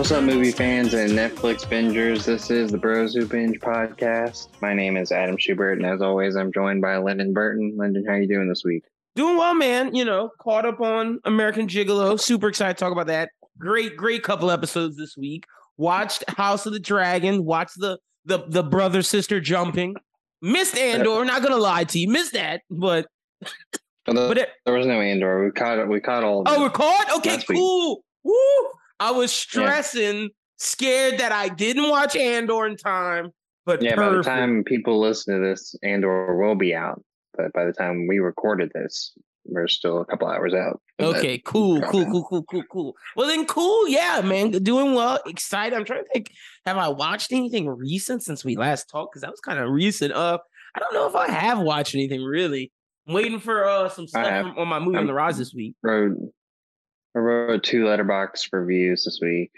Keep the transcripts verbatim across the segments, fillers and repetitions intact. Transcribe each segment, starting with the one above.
What's up, movie fans and Netflix bingers? This is the Bros Who Binge podcast. My name is Adam Schubert, and as always, I'm joined by Lyndon Burton. Lyndon, how are you doing this week? Doing well, man. You know, caught up on American Gigolo. Super excited to talk about that. Great, great couple episodes this week. Watched House of the Dragon. Watched the the the brother sister jumping. Missed Andor. Not gonna lie to you, missed that, but. Well, but it, there was no Andor. We caught it. We caught all. Of oh, we're caught. Okay, cool. Woo! I was stressing, yeah. scared that I didn't watch Andor in time. But yeah, perfect. By the time people listen to this, Andor will be out. But by the time we recorded this, we're still a couple hours out. Okay, cool, cool, cool, cool, cool, cool. Well, then, cool. Yeah, man, doing well. Excited. I'm trying to think. Have I watched anything recent since we last talked? Because that was kind of recent. Uh, I don't know if I have watched anything really. I'm waiting for uh, some stuff from, on my movie on the rise this week. Wrote, I wrote two Letterboxd reviews this week.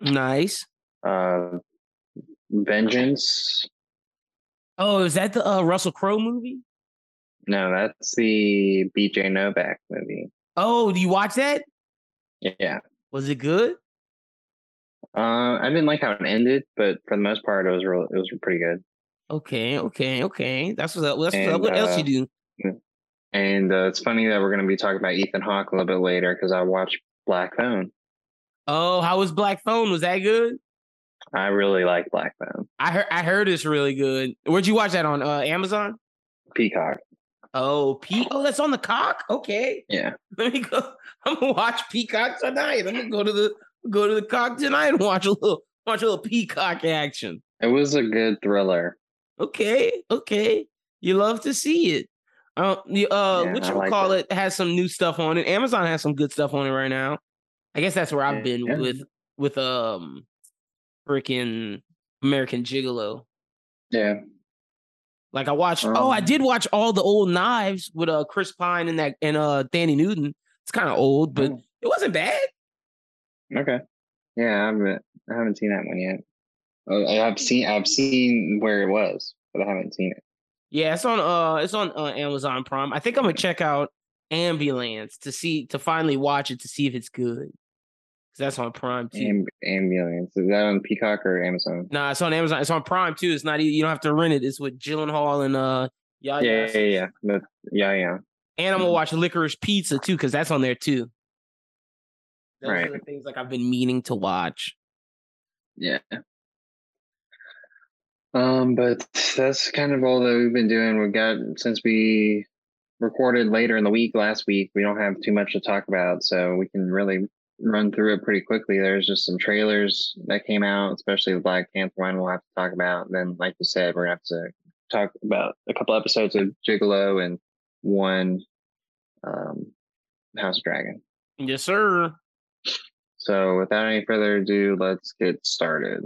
Nice. Uh, Vengeance. Oh, is that the uh, Russell Crowe movie? No, that's the B J Novak movie. Oh, do you watch that? Yeah. Was it good? Uh, I didn't like how it ended, but for the most part, it was real, it was pretty good. Okay, okay, okay. That's what's up. That's and, what's up. What uh, else you do? And uh, it's funny that we're going to be talking about Ethan Hawke a little bit later because I watched Black Phone. Oh, how was Black Phone? Was that good? I really like Black Phone. I heard. I heard it's really good. Where'd you watch that on? Uh, Amazon? Peacock. Oh, Pe- Oh, that's on the cock. Okay. Yeah. Let me go. I'm gonna watch Peacock tonight. I'm gonna go to the go to the cock tonight and watch a little watch a little Peacock action. It was a good thriller. Okay, okay. You love to see it. Uh, the, uh yeah, what you like call it. it has some new stuff on it. Amazon has some good stuff on it right now. I guess that's where I've been yeah. with with um freaking American Gigolo. Yeah. Like I watched um, oh, I did watch all the old Knives with uh Chris Pine and that and uh Danny Newton. It's kind of old, but oh. it wasn't bad. Okay. Yeah, I haven't I haven't seen that one yet. I've seen I've seen where it was, but I haven't seen it. Yeah, it's on uh it's on uh, Amazon Prime. I think I'm gonna check out Ambulance to see to finally watch it to see if it's good. Cause that's on Prime too. Am- Ambulance is that on Peacock or Amazon? Nah, it's on Amazon. It's on Prime too. It's not you don't have to rent it. It's with Gyllenhaal and uh Yaya. Yeah yeah yeah yeah yeah. yeah. And I'm gonna watch Licorice Pizza too, cause that's on there too. Those right. are the things like I've been meaning to watch. Yeah. Um, but that's kind of all that we've been doing. We've got, since we recorded later in the week last week, we don't have too much to talk about, so we can really run through it pretty quickly. There's just some trailers that came out, especially the Black Panther one we'll have to talk about. And then, like you said, we're going to have to talk about a couple episodes of Gigolo and one um, House of Dragon. Yes, sir. So without any further ado, let's get started.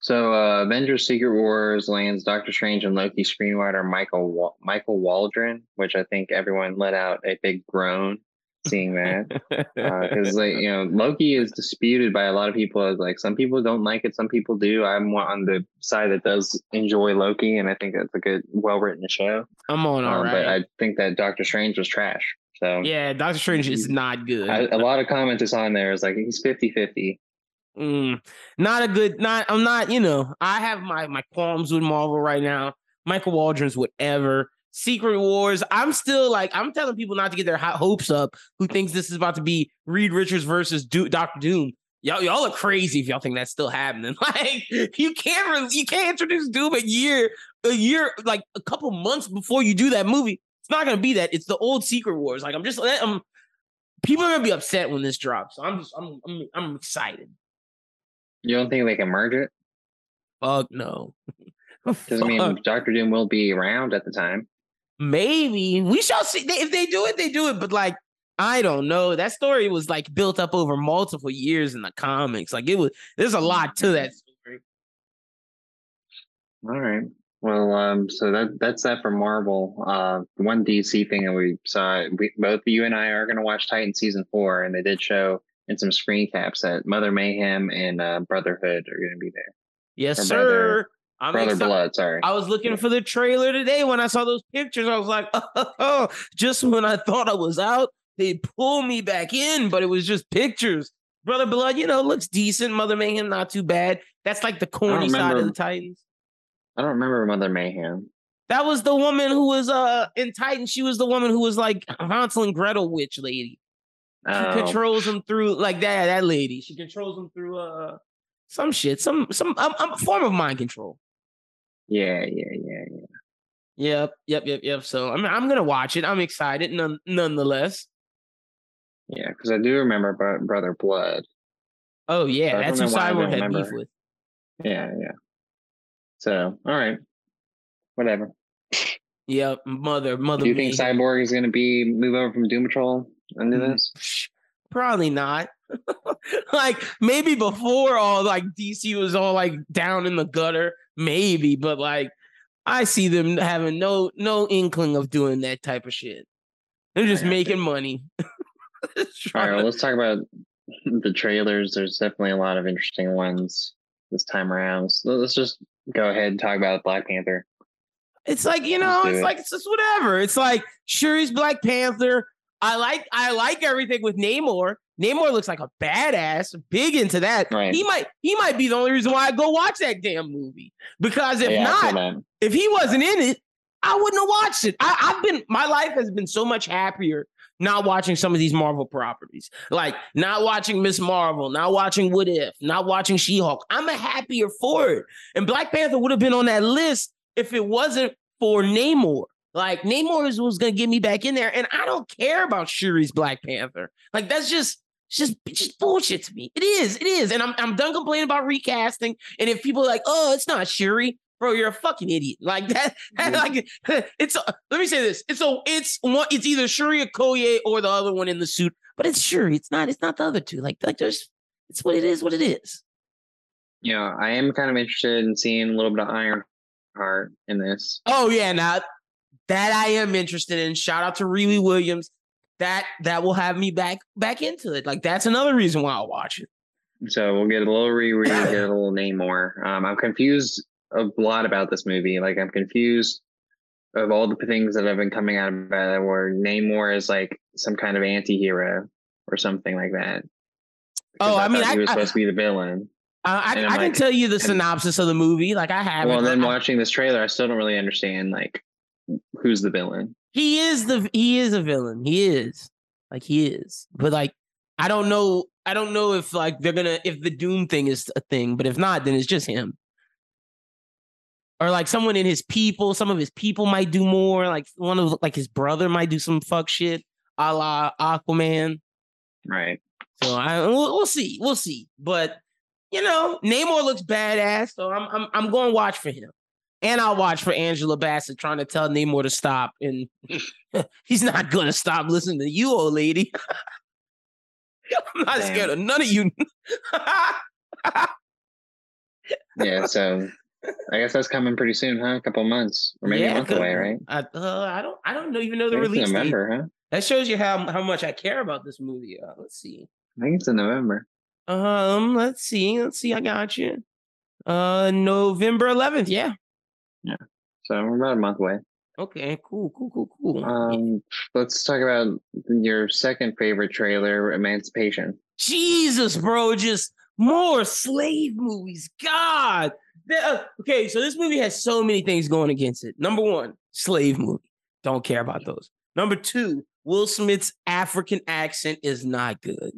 So, uh, Avengers Secret Wars lands Doctor Strange and Loki screenwriter Michael Wa- Michael Waldron, which I think everyone let out a big groan seeing that. Because, uh, like, you know, Loki is disputed by a lot of people. As like, some people don't like it, some people do. I'm on the side that does enjoy Loki, and I think that's a good, well written show. I'm on, all um, right. But I think that Doctor Strange was trash. So, yeah, Doctor Strange is not good. I, a lot of comments on there is like, he's fifty fifty. Mm, not a good, not, I'm not, you know, I have my, my qualms with Marvel right now. Michael Waldron's whatever. Secret Wars, I'm still like, I'm telling people not to get their hot hopes up who thinks this is about to be Reed Richards versus Do- Doctor Doom. Y'all, y'all are crazy if y'all think that's still happening. Like, you can't, re- you can't introduce Doom a year, a year, like a couple months before you do that movie. It's not going to be that. It's the old Secret Wars. Like, I'm just, I'm, people are going to be upset when this drops. So I'm just, I'm, I'm, I'm excited. You don't think they can merge it? Fuck no. Doesn't mean Doctor Doom will be around at the time. Maybe. We shall see. They, if they do it, they do it. But like, I don't know. That story was like built up over multiple years in the comics. Like it was, there's a lot to that story. All right. Well, um, so that that's that for Marvel. Uh, one D C thing that we saw, we, both you and I are going to watch Titan season four, and they did show and some screen caps that Mother Mayhem and uh, Brotherhood are going to be there. Yes, or sir. Brother, I'm Brother Blood, sorry. I was looking yeah. for the trailer today. When I saw those pictures, I was like, oh, oh, oh, just when I thought I was out, they pulled me back in, but it was just pictures. Brother Blood, you know, looks decent. Mother Mayhem, not too bad. That's like the corny side of the Titans. I don't remember Mother Mayhem. That was the woman who was uh in Titans. She was the woman who was like Hansel and Gretel witch lady. She oh. controls them through like that. That lady. She controls them through uh some shit. Some some um, um, form of mind control. Yeah, yeah, yeah, yeah. Yep, yep, yep, yep. So I mean, I'm gonna watch it. I'm excited, none, nonetheless. Yeah, because I do remember Brother Blood. Oh yeah, so that's who Cyborg had beef with. Yeah, yeah. So, all right, whatever. Yep, mother, mother. Do you think Cyborg is gonna be move over from Doom Patrol into this? Probably not. Like maybe before all like D C was all like down in the gutter, maybe, but like. I see them having no no inkling of doing that type of shit. They're just making to. money. All right, well, let's talk about the trailers. There's definitely a lot of interesting ones this time around. So let's just go ahead and talk about Black Panther. It's like, you know, it's it. like it's just whatever. It's like Shuri's Black Panther. I like I like everything with Namor. Namor looks like a badass. Big into that. Right. He might he might be the only reason why I go watch that damn movie. Because if yeah, not, if he wasn't in it, I wouldn't have watched it. I, I've been my life has been so much happier not watching some of these Marvel properties, like not watching Miz Marvel, not watching What If, not watching She-Hulk. I'm a happier for it. And Black Panther would have been on that list if it wasn't for Namor. Like Namor is what's gonna get me back in there, and I don't care about Shuri's Black Panther. Like that's just. It's just, it's just bullshit to me. It is. It is. And I'm I'm done complaining about recasting. And if people are like, oh, it's not Shuri, bro, you're a fucking idiot. Like that. Mm-hmm. Like it's. A, let me say this. It's a. It's one. It's either Shuri or Okoye or the other one in the suit. But it's Shuri. It's not. It's not the other two. Like like there's. It's what it is. What it is. Yeah, I am kind of interested in seeing a little bit of Ironheart in this. Oh yeah, now that I am interested in. Shout out to Riri Williams. That that will have me back back into it. Like that's another reason why I'll watch it. So we'll get a little Riri, get a little Namor. Um, I'm confused a lot about this movie. Like I'm confused of all the things that have been coming out about it, where Namor is like some kind of anti-hero or something like that. Because oh, I, I mean, I, he was I, supposed I, to be the villain. I, I, I like, can tell you the synopsis of the movie. Like I haven't. Well, then I, watching this trailer, I still don't really understand like who's the villain. He is the he is a villain. He is like he is, but like I don't know. I don't know if like they're gonna if the Doom thing is a thing, but if not, then it's just him. Or like someone in his people. Some of his people might do more. Like one of like his brother might do some fuck shit, a la Aquaman. Right. So I we'll, we'll see. We'll see. But you know, Namor looks badass, so I'm I'm I'm going to watch for him. And I'll watch for Angela Bassett trying to tell Namor to stop. And he's not going to stop listening to you, old lady. I'm not Damn. scared of none of you. Yeah, so I guess that's coming pretty soon, huh? A couple months. Or maybe yeah, a month away, right? I, uh, I don't I don't know, even know the release November, date. Huh? That shows you how, how much I care about this movie. Uh, let's see. I think it's in November. Um, Let's see. Let's see. I got you. Uh, November eleventh. Yeah. Yeah. So we're about a month away. Okay. Cool. Cool. Cool. Cool. Um, let's talk about your second favorite trailer, Emancipation. Jesus, bro. Just more slave movies. God. Uh, okay. So this movie has so many things going against it. Number one, slave movie. Don't care about those. Number two, Will Smith's African accent is not good.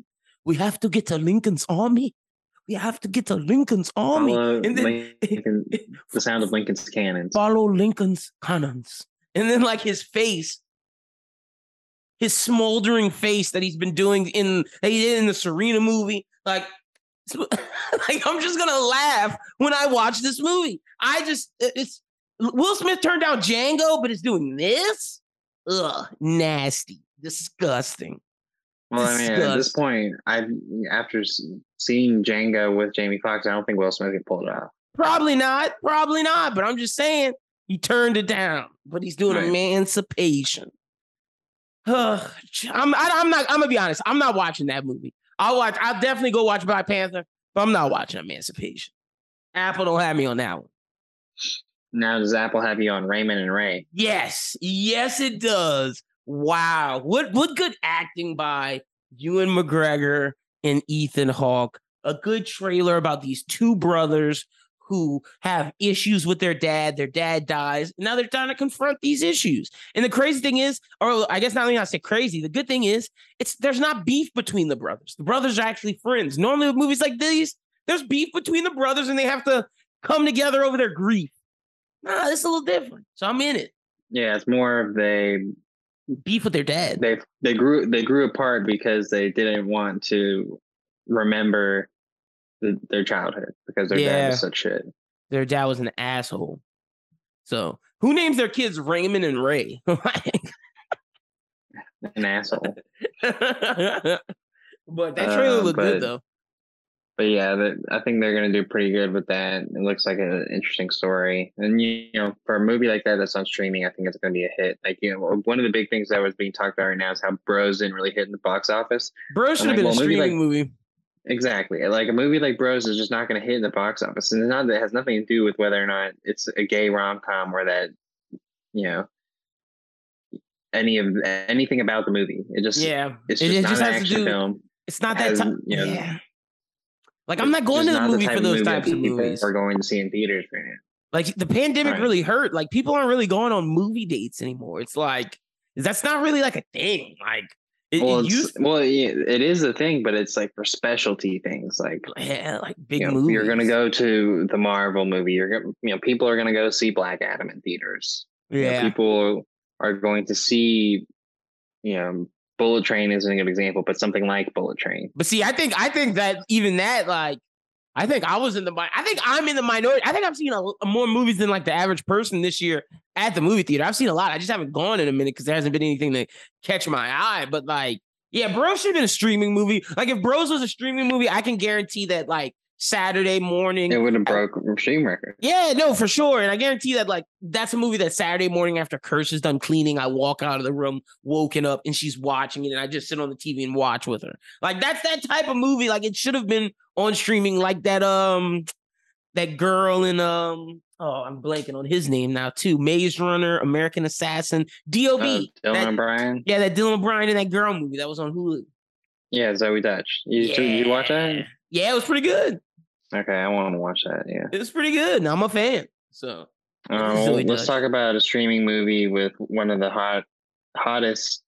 We have to get to Lincoln's army. You have to get to Lincoln's army. And then, Lincoln, the sound of Lincoln's cannons. Follow Lincoln's cannons. And then like his face, his smoldering face that he's been doing in, that he did in the Serena movie. Like, like I'm just going to laugh when I watch this movie. I just, it's, Will Smith turned down Django, but it's doing this? Ugh, nasty, disgusting. Well, I mean, at this point, I after seeing Django with Jamie Foxx, I don't think Will Smith can pull it off. Probably not. Probably not. But I'm just saying he turned it down. But he's doing right. Emancipation. I'm I, I'm not. I'm gonna be honest. I'm not watching that movie. I'll watch. I'll definitely go watch Black Panther, but I'm not watching Emancipation. Apple don't have me on that one. Now does Apple have you on Raymond and Ray? Yes. Yes, it does. Wow, what what good acting by Ewan McGregor and Ethan Hawke. A good trailer about these two brothers who have issues with their dad. Their dad dies. Now they're trying to confront these issues. And the crazy thing is, or I guess not only I say crazy, the good thing is, it's there's not beef between the brothers. The brothers are actually friends. Normally with movies like these, there's beef between the brothers and they have to come together over their grief. Nah, it's a little different. So I'm in it. Yeah, it's more of a beef with their dad. They they grew they grew apart because they didn't want to remember the, their childhood because their yeah. dad was such shit. Their dad was an asshole. So who names their kids Raymond and Ray? An asshole. But that trailer uh, looked but, good though. But yeah, the, I think they're gonna do pretty good with that. It looks like an interesting story, and you, you know, for a movie like that that's on streaming, I think it's gonna be a hit. Like, you know, one of the big things that was being talked about right now is how Bros didn't really hit in the box office. Bros should have like, been well, a streaming movie. Like, movie. Exactly. Like a movie like Bros is just not going to hit in the box office. And it's not, it has nothing to do with whether or not it's a gay rom-com or that, you know, any of anything about the movie. It just, yeah, it's just it, it not just an has action to do, film. It's not that time. You know, yeah. Like, I'm not going to the movie the for those movie types of movies. We're going to see in theaters right now. Like, the pandemic right. really hurt. Like, people aren't really going on movie dates anymore. It's like, that's not really like a thing. Like, It, well, it used well, yeah, it is a thing, but it's like for specialty things, like yeah, like big you know, movies. You're gonna go to the Marvel movie. You're gonna, you know, people are gonna go see Black Adam in theaters. Yeah, you know, people are going to see, you know, Bullet Train isn't a good example, but something like Bullet Train. But see, I think, I think that even that, like, I think I was in the, I think I'm in the minority. I think I've seen a, a more movies than like the average person this year at the movie theater. I've seen a lot. I just haven't gone in a minute because there hasn't been anything to catch my eye. But like, yeah, Bros should have been a streaming movie. Like if Bros was a streaming movie, I can guarantee that like Saturday morning. It would have broke stream record. Yeah, no, for sure. And I guarantee that like that's a movie that Saturday morning after Curse is done cleaning, I walk out of the room, woken up, and she's watching it. And I just sit on the T V and watch with her. Like that's that type of movie. Like it should have been on streaming like that um that girl in um oh I'm blanking on his name now too, Maze Runner, American Assassin, D O B uh, Dylan O'Brien. Yeah, that Dylan O'Brien and that girl movie that was on Hulu. Yeah, Zoe Dutch. You yeah. did you watch that? Yeah, it was pretty good. Okay, I want to watch that. Yeah, it was pretty good. Now I'm a fan. So uh, well, let's talk about a streaming movie with one of the hot hottest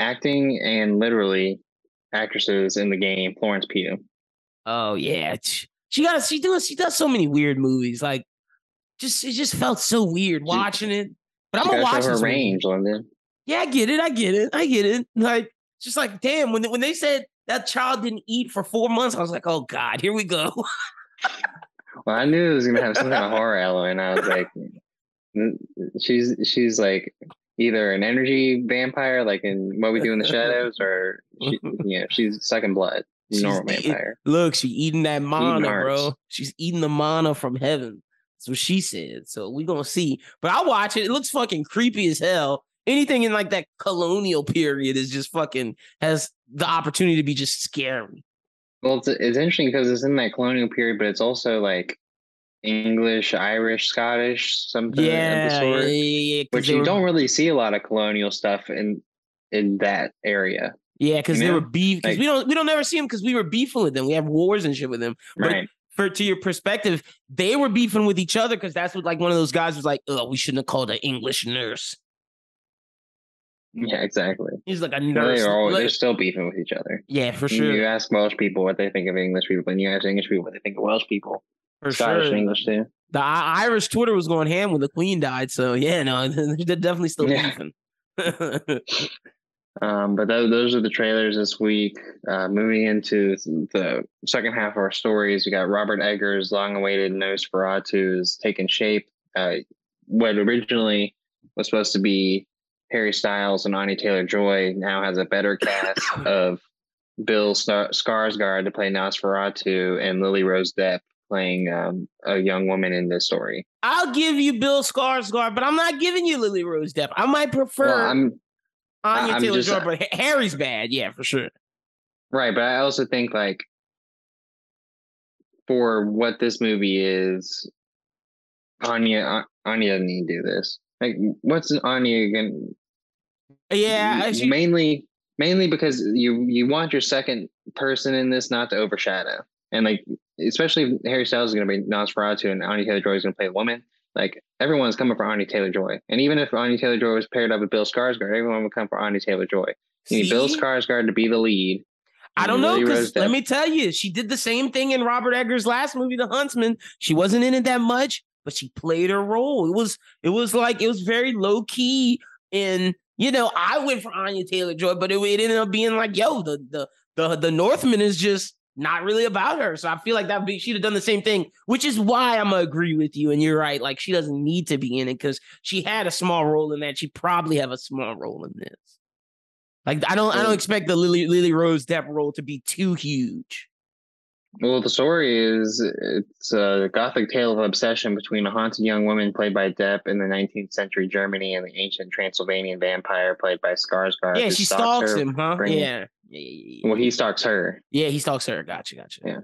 acting and literally actresses in the game, Florence Pugh. Oh yeah, she got she does she does so many weird movies. Like, just it just felt so weird watching it. But I'm gonna watch her range, London. Yeah, I get it, I get it, I get it. Like, just like damn, when when they said that child didn't eat for four months, I was like, oh god, here we go. Well, I knew it was gonna have some kind of horror element. I was like, she's she's like either an energy vampire, like in What We Do in the Shadows, or she, you know, she's sucking blood. She's normal eating, vampire. Look, she's eating that mana, eating bro. She's eating the mana from heaven. That's what she said. So we're going to see. But I'll watch it. It looks fucking creepy as hell. Anything in like that colonial period is just fucking has the opportunity to be just scary. Well, it's, it's interesting because it's in that colonial period, but it's also like English, Irish, Scottish, something yeah, of the sort. Yeah, yeah, yeah. Which you were... don't really see a lot of colonial stuff in in that area. Yeah, because they were beef. Because like, we don't, we don't never see them because we were beefing with them. We have wars and shit with them. But right. for to your perspective, they were beefing with each other because that's what like one of those guys was like, "Oh, we shouldn't have called an English nurse." Yeah, exactly. He's like a nurse. They are always, they're still beefing with each other. Yeah, for sure. You ask Welsh people what they think of English people, and you ask English people what they think of Welsh people. For Scottish sure. and English too. The I- Irish Twitter was going ham when the Queen died. So yeah, no, they're definitely still yeah. beefing. Um, but th- those are the trailers this week. Uh, moving into the second half of our stories, we got Robert Eggers' long-awaited Nosferatu is taking shape. Uh, what originally was supposed to be Harry Styles and Anya Taylor-Joy now has a better cast of Bill Star- Skarsgård to play Nosferatu and Lily Rose Depp playing um, a young woman in this story. I'll give you Bill Skarsgård, but I'm not giving you Lily Rose Depp. I might prefer... Well, I'm- Anya Taylor-Joy, but Harry's bad, yeah, for sure. Right, but I also think, like, for what this movie is, Anya Anya doesn't need to do this. Like, what's Anya going to... Yeah. She, mainly mainly because you you want your second person in this not to overshadow, and like especially if Harry Styles is going to be Nosferatu and Anya Taylor-Joy is going to play a woman. Like everyone's coming for Anya Taylor-Joy, and even if Anya Taylor-Joy was paired up with Bill Skarsgård, everyone would come for Anya Taylor-Joy. You need Bill Skarsgård to be the lead. I don't know, because let me tell you, she did the same thing in Robert Eggers' last movie, The Huntsman. She wasn't in it that much, but she played her role. It was, it was like, it was very low key. And, you know, I went for Anya Taylor-Joy, but it, it ended up being like, yo, the, the, the, the Northman is just not really about her. So I feel like that be, she'd have done the same thing, which is why I'm going to agree with you. And you're right. Like, she doesn't need to be in it because she had a small role in that. She probably have a small role in this. Like, I don't I don't expect the Lily, Lily Rose Depp role to be too huge. Well, the story is it's a gothic tale of obsession between a haunted young woman played by Depp in the nineteenth century Germany and the ancient Transylvanian vampire played by Skarsgård. Yeah, she stalks, stalks her, him, huh? Bringing, yeah. Yeah, yeah, yeah. Well, he stalks her. Yeah, he stalks her. Gotcha, gotcha. Yeah.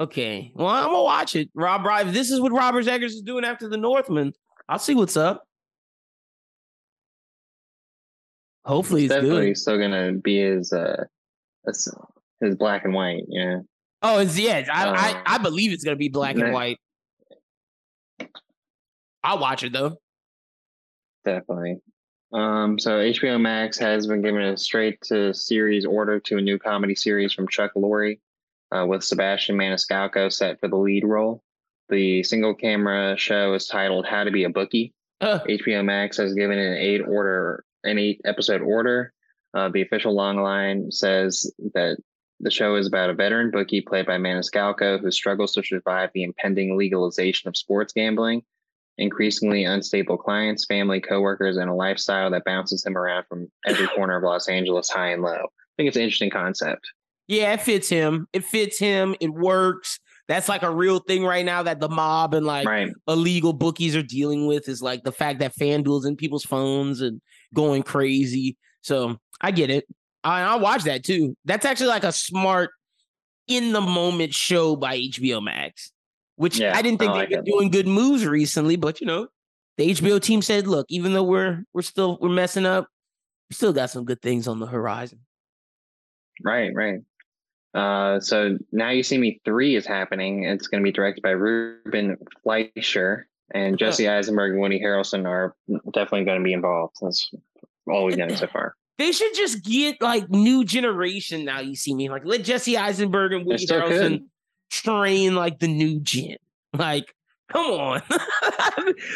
Okay. Well, I'm going to watch it. Rob, if this is what Robert Eggers is doing after The Northman, I'll see what's up. Hopefully it's, it's definitely good. Still gonna be his uh his, his black and white, yeah. Oh, it's yeah. I, um, I I believe it's gonna be black and white. I'll watch it though. Definitely. Um. So H B O Max has been given a straight to series order to a new comedy series from Chuck Lorre, uh, with Sebastian Maniscalco set for the lead role. The single camera show is titled "How to Be a Bookie." Uh. H B O Max has given it an eight order. An eight episode order. Uh, the official long line says that the show is about a veteran bookie played by Maniscalco who struggles to survive the impending legalization of sports gambling, increasingly unstable clients, family, coworkers, and a lifestyle that bounces him around from every corner of Los Angeles, high and low. I think it's an interesting concept. Yeah, it fits him. It fits him. It works. That's like a real thing right now that the mob and like right. illegal bookies are dealing with, is like the fact that FanDuel's in people's phones and going crazy. So I get it. I, I'll watch that too. That's actually like a smart in the moment show by H B O Max, which yeah, I didn't think I like they were doing good moves recently, but you know, the H B O team said, look, even though we're, we're still, we're messing up, we still got some good things on the horizon. Right. Right. Uh, so Now You See Me three is happening. It's going to be directed by Ruben Fleischer, and Jesse Eisenberg and Woody Harrelson are definitely going to be involved. That's all we've done so far. They should just get like new generation Now You See Me. Like let Jesse Eisenberg and Woody Harrelson could. train like the new gen. Like, come on.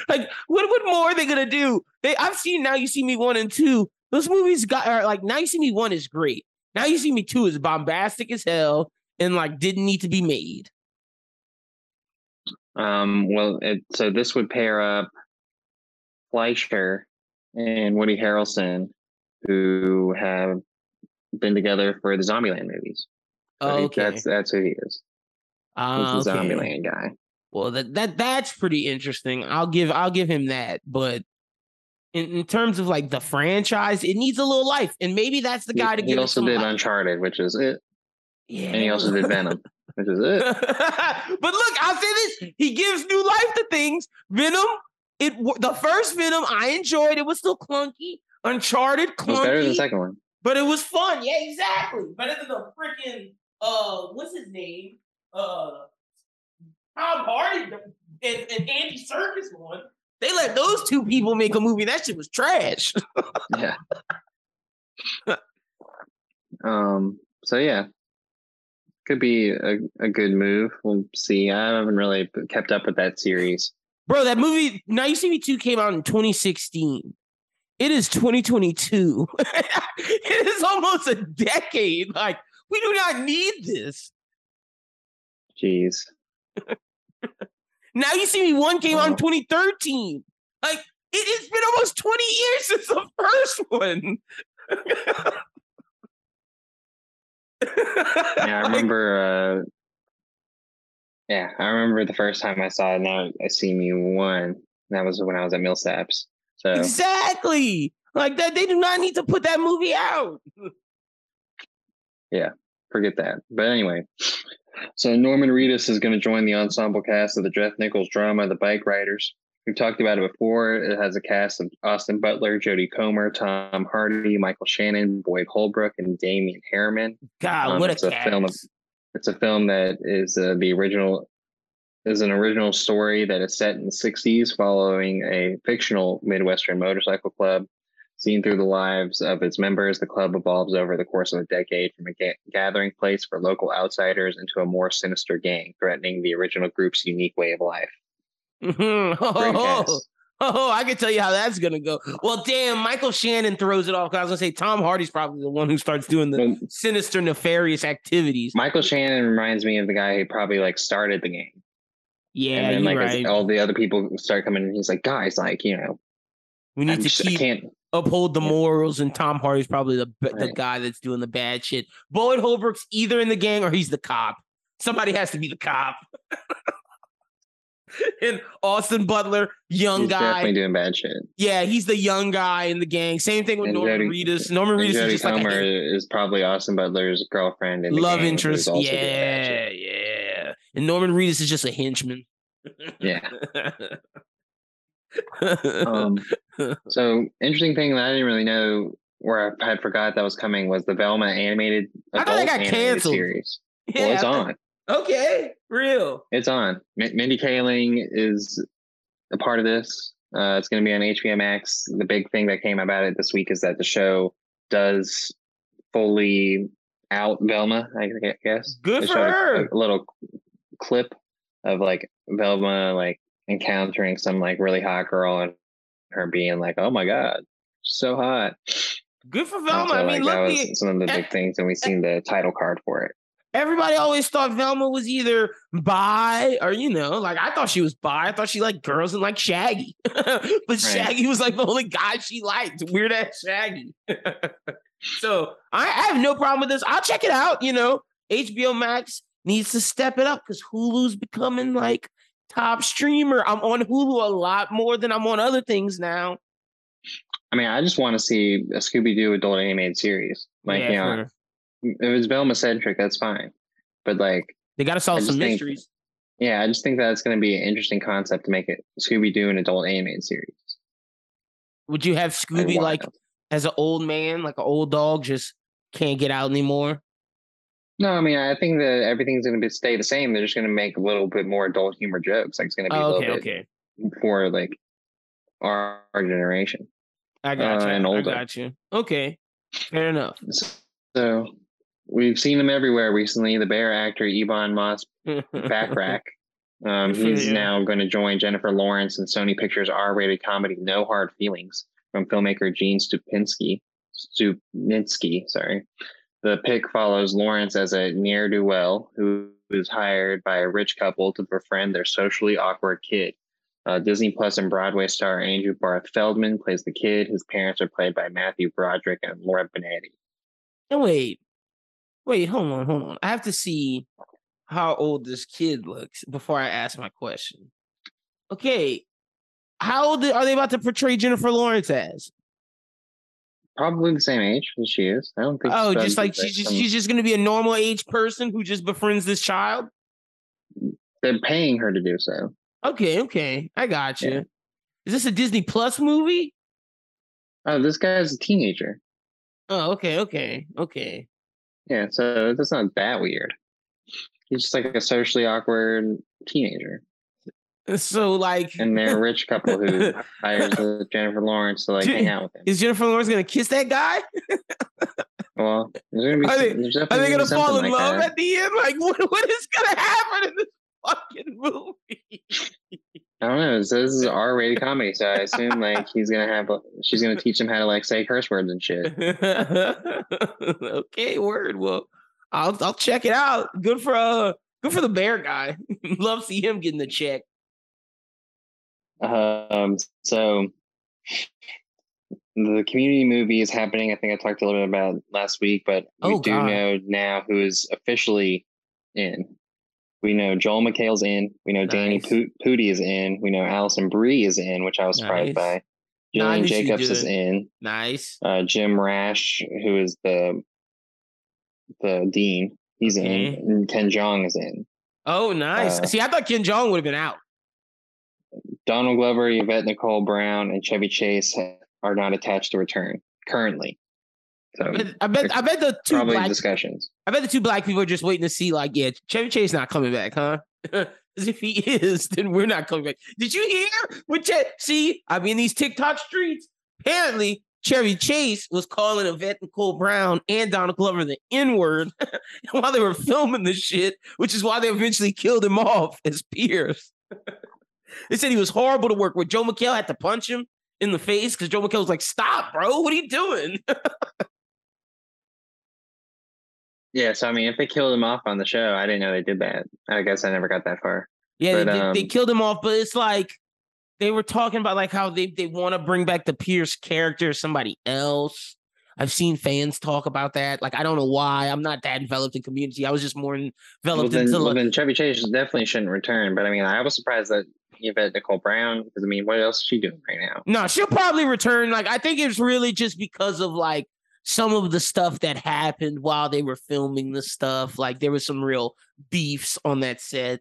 Like what, what more are they going to do? They I've seen Now You See Me one and two. Those movies got are like Now You See Me one is great. Now You See Me two is bombastic as hell and like didn't need to be made. Um. Well, it, so this would pair up Fleischer and Woody Harrelson, who have been together for the Zombieland movies. So oh, okay. That's that's who he is. Uh, He's the okay. Zombieland guy. Well, that that that's pretty interesting. I'll give I'll give him that, but. In, in terms of like the franchise, it needs a little life, and maybe that's the guy to he, give. He also did life. Uncharted, which is it. Yeah, and he also did Venom, which is it. But look, I'll say this: he gives new life to things. Venom, it the first Venom I enjoyed. It was still clunky. Uncharted, clunky. It was better than the second one, but it was fun. Yeah, exactly. Better than the freaking uh, what's his name? Uh, Tom Hardy and, and Andy Serkis one. They let those two people make a movie. That shit was trash. Yeah. Um. So yeah, could be a, a good move. We'll see. I haven't really kept up with that series, bro. That movie Now You See Me two came out in twenty sixteen. It is twenty twenty-two. It is almost a decade. Like we do not need this. Jeez. Now You See Me one came out in twenty thirteen. Like, it, it's been almost twenty years since the first one. Yeah, I remember, uh, yeah, I remember the first time I saw Now I See Me one. That was when I was at Millsaps. So exactly. Like, that, they do not need to put that movie out. Yeah, forget that. But anyway. So Norman Reedus is going to join the ensemble cast of the Jeff Nichols drama, The Bike Riders. We've talked about it before. It has a cast of Austin Butler, Jodie Comer, Tom Hardy, Michael Shannon, Boyd Holbrook, and Damien Harriman. God, um, what a cast! Film, it's a film that is uh, the original is an original story that is set in the sixties, following a fictional Midwestern motorcycle club. Seen through the lives of its members, the club evolves over the course of a decade from a ga- gathering place for local outsiders into a more sinister gang, threatening the original group's unique way of life. Mm-hmm. Oh, oh, oh, I can tell you how that's going to go. Well, damn, Michael Shannon throws it off. I was going to say Tom Hardy's probably the one who starts doing the well, sinister, nefarious activities. Michael Shannon reminds me of the guy who probably like started the gang. Yeah, and then, like, you're right. All the other people start coming and he's like, guys, like, you know, we need I'm to just, keep... I can't... uphold the morals, and Tom Hardy's probably the the right. guy that's doing the bad shit. Boyd Holbrook's either in the gang or he's the cop. Somebody has to be the cop. And Austin Butler, young he's guy, definitely doing bad shit. Yeah, he's the young guy in the gang. Same thing with and Norman Jody, Reedus. Norman Reedus is just Comer like a, is probably Austin Butler's girlfriend and love gang, interest. Yeah, yeah. And Norman Reedus is just a henchman. Yeah. um so interesting thing that I didn't really know or I had forgot that was coming was the Velma animated I thought it got canceled series. Yeah, well, it's on. Okay, real. It's on. M- Mindy Kaling is a part of this. Uh, it's going to be on H B O Max. The big thing that came about it this week is that the show does fully out Velma. I guess good they for her. A, a little clip of like Velma like encountering some like really hot girl and her being like, oh my god, so hot. Good for Velma. So, like, I mean, look, that was the, some of the big uh, things, and we've seen the title card for it. Everybody always thought Velma was either bi or, you know, like I thought she was bi. I thought she liked girls and like Shaggy, but right. Shaggy was like the only guy she liked. Weird ass Shaggy. So I, I have no problem with this. I'll check it out. You know, H B O Max needs to step it up because Hulu's becoming like top streamer. I'm on Hulu a lot more than I'm on other things now. I mean, I just want to see a Scooby-Doo adult animated series. Like, yeah, you know, sure. If it's Velma-centric, that's fine. But like, they got to solve some think, mysteries. Yeah, I just think that's going to be an interesting concept to make it Scooby-Doo an adult animated series. Would you have Scooby like as an old man, like an old dog, just can't get out anymore? No, I mean, I think that everything's going to stay the same. They're just going to make a little bit more adult humor jokes. Like it's going to be oh, a little okay, bit okay. for like our, our generation. I got uh, you. And older. I got you. Okay, fair enough. So, so we've seen him everywhere recently. The bear actor Ebon Moss Bachrach. Um, he's yeah. now going to join Jennifer Lawrence in Sony Pictures' R-rated comedy "No Hard Feelings" from filmmaker Gene Stupinski. Stupinski, sorry. The pick follows Lawrence as a ne'er-do-well who is hired by a rich couple to befriend their socially awkward kid. Uh, Disney Plus and Broadway star Andrew Barth Feldman plays the kid. His parents are played by Matthew Broderick and Laura Benanti. Oh, wait. Wait, hold on, hold on. I have to see how old this kid looks before I ask my question. Okay. How old are they about to portray Jennifer Lawrence as? Probably the same age as she is. I don't think. Oh, just like she's just, she's just going to be a normal age person who just befriends this child. They're paying her to do so. Okay, okay, I got you. Yeah. Is this a Disney Plus movie? Oh, this guy's a teenager. Oh, okay, okay, okay. Yeah, so that's not that weird. He's just like a socially awkward teenager. So like, and they're a rich couple who hires Jennifer Lawrence to like hang out with him. Is Jennifer Lawrence gonna kiss that guy? Well, there's gonna be. Are they, there's are they gonna fall in like love that. At the end? Like, what, what is gonna happen in this fucking movie? I don't know. So this is R-rated comedy, so I assume like he's gonna have. She's gonna teach him how to like say curse words and shit. Okay, word. Well, I'll I'll check it out. Good for uh, good for the bear guy. Love to see him getting the check. Um, so the Community movie is happening. I think I talked a little bit about it last week, but we oh, do God. know now who is officially in. We know Joel McHale's in. We know nice. Danny po- Pudi is in. We know Allison Brie is in, which I was surprised nice. by. Jillian nice, Jacobs is in. Nice. Uh, Jim Rash, who is the the dean, he's okay. in. And Ken Jeong is in. Oh, nice. Uh, See, I thought Ken Jeong would have been out. Donald Glover, Yvette Nicole Brown, and Chevy Chase are not attached to return currently. So I bet I bet the two probably black, discussions. I bet the two black people are just waiting to see, like, yeah, Chevy Chase not coming back, huh? Because if he is, then we're not coming back. Did you hear? What che- see, I mean, these TikTok streets. Apparently, Chevy Chase was calling Yvette Nicole Brown and Donald Glover the N-word while they were filming this shit, which is why they eventually killed him off as peers. They said he was horrible to work with. Joe McHale had to punch him in the face because Joe McHale was like, "Stop, bro! What are you doing?" Yeah, so I mean, if they killed him off on the show, I didn't know they did that. I guess I never got that far. Yeah, but, they, um, they killed him off, but it's like they were talking about like how they, they want to bring back the Pierce character, somebody else. I've seen fans talk about that. Like, I don't know why. I'm not that enveloped in Community. I was just more enveloped well, then, into... Well, then Chevy Chase definitely shouldn't return. But I mean, I was surprised that Yvette Nicole Brown, because I mean, what else is she doing right now? No, she'll probably return. Like, I think it's really just because of like some of the stuff that happened while they were filming the stuff. Like, there was some real beefs on that set.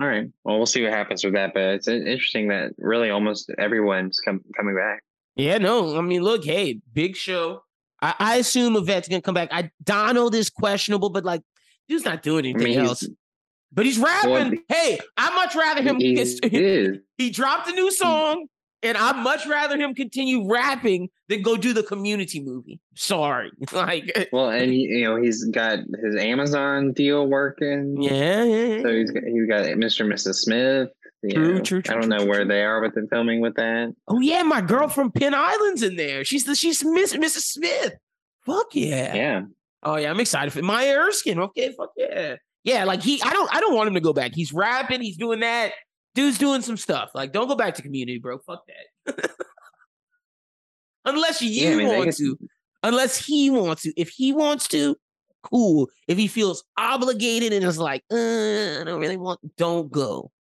All right. Well, we'll see what happens with that. But it's interesting that really almost everyone's com- coming back. Yeah, no. I mean, look, hey, big show. I, I assume Yvette's going to come back. I Donald is questionable, but like, he's not doing anything I mean, else. But he's rapping. Well, hey, I'd much rather him. He, get, he, he dropped a new song. And I'd much rather him continue rapping than go do the Community movie. Sorry. like. Well, and he, you know, he's got his Amazon deal working. Yeah, yeah, yeah. So he's got, he's got Mister and Missus Smith. True, know, true, true. I don't true, know true, where true. they are with the filming with that. Oh, yeah. My girl from Penn Island's in there. She's the, she's Miss, Missus Smith. Fuck yeah. Yeah. Oh, yeah. I'm excited for Maya Erskine. Okay, fuck yeah. Yeah, like he, I don't, I don't want him to go back. He's rapping. He's doing that. Dude's doing some stuff. Like, don't go back to Community, bro. Fuck that. Unless you yeah, I mean, want to. Unless he wants to. If he wants to, cool. If he feels obligated and is like, uh, I don't really want, don't go.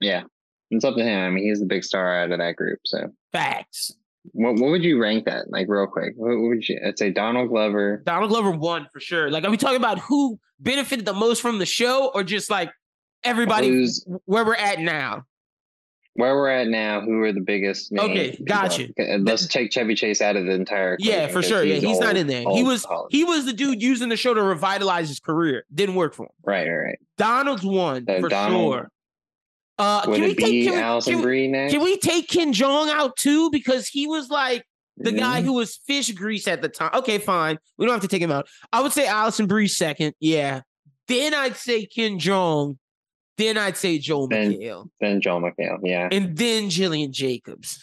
Yeah. It's up to him. I mean, he's the big star out of that group, so. Facts. What what would you rank that, like, real quick? What would you? I'd say Donald Glover. Donald Glover won, for sure. Like, are we talking about who benefited the most from the show or just, like, everybody, who's, where we're at now. Where we're at now, who are the biggest names? Okay, gotcha. Let's take Chevy Chase out of the entire... Yeah, for sure. Yeah, he's old, not in there. He was college. He was the dude using the show to revitalize his career. Didn't work for him. Right, right, right. Donald's one, so for Donald, sure. Uh, can we take can we, Allison can, Brie next? Can we take Ken Jeong out too? Because he was like the mm. guy who was fish grease at the time. Okay, fine. We don't have to take him out. I would say Allison Brie second. Yeah. Then I'd say Ken Jeong. Then I'd say Joel then, McHale. Then Joel McHale, yeah. And then Jillian Jacobs.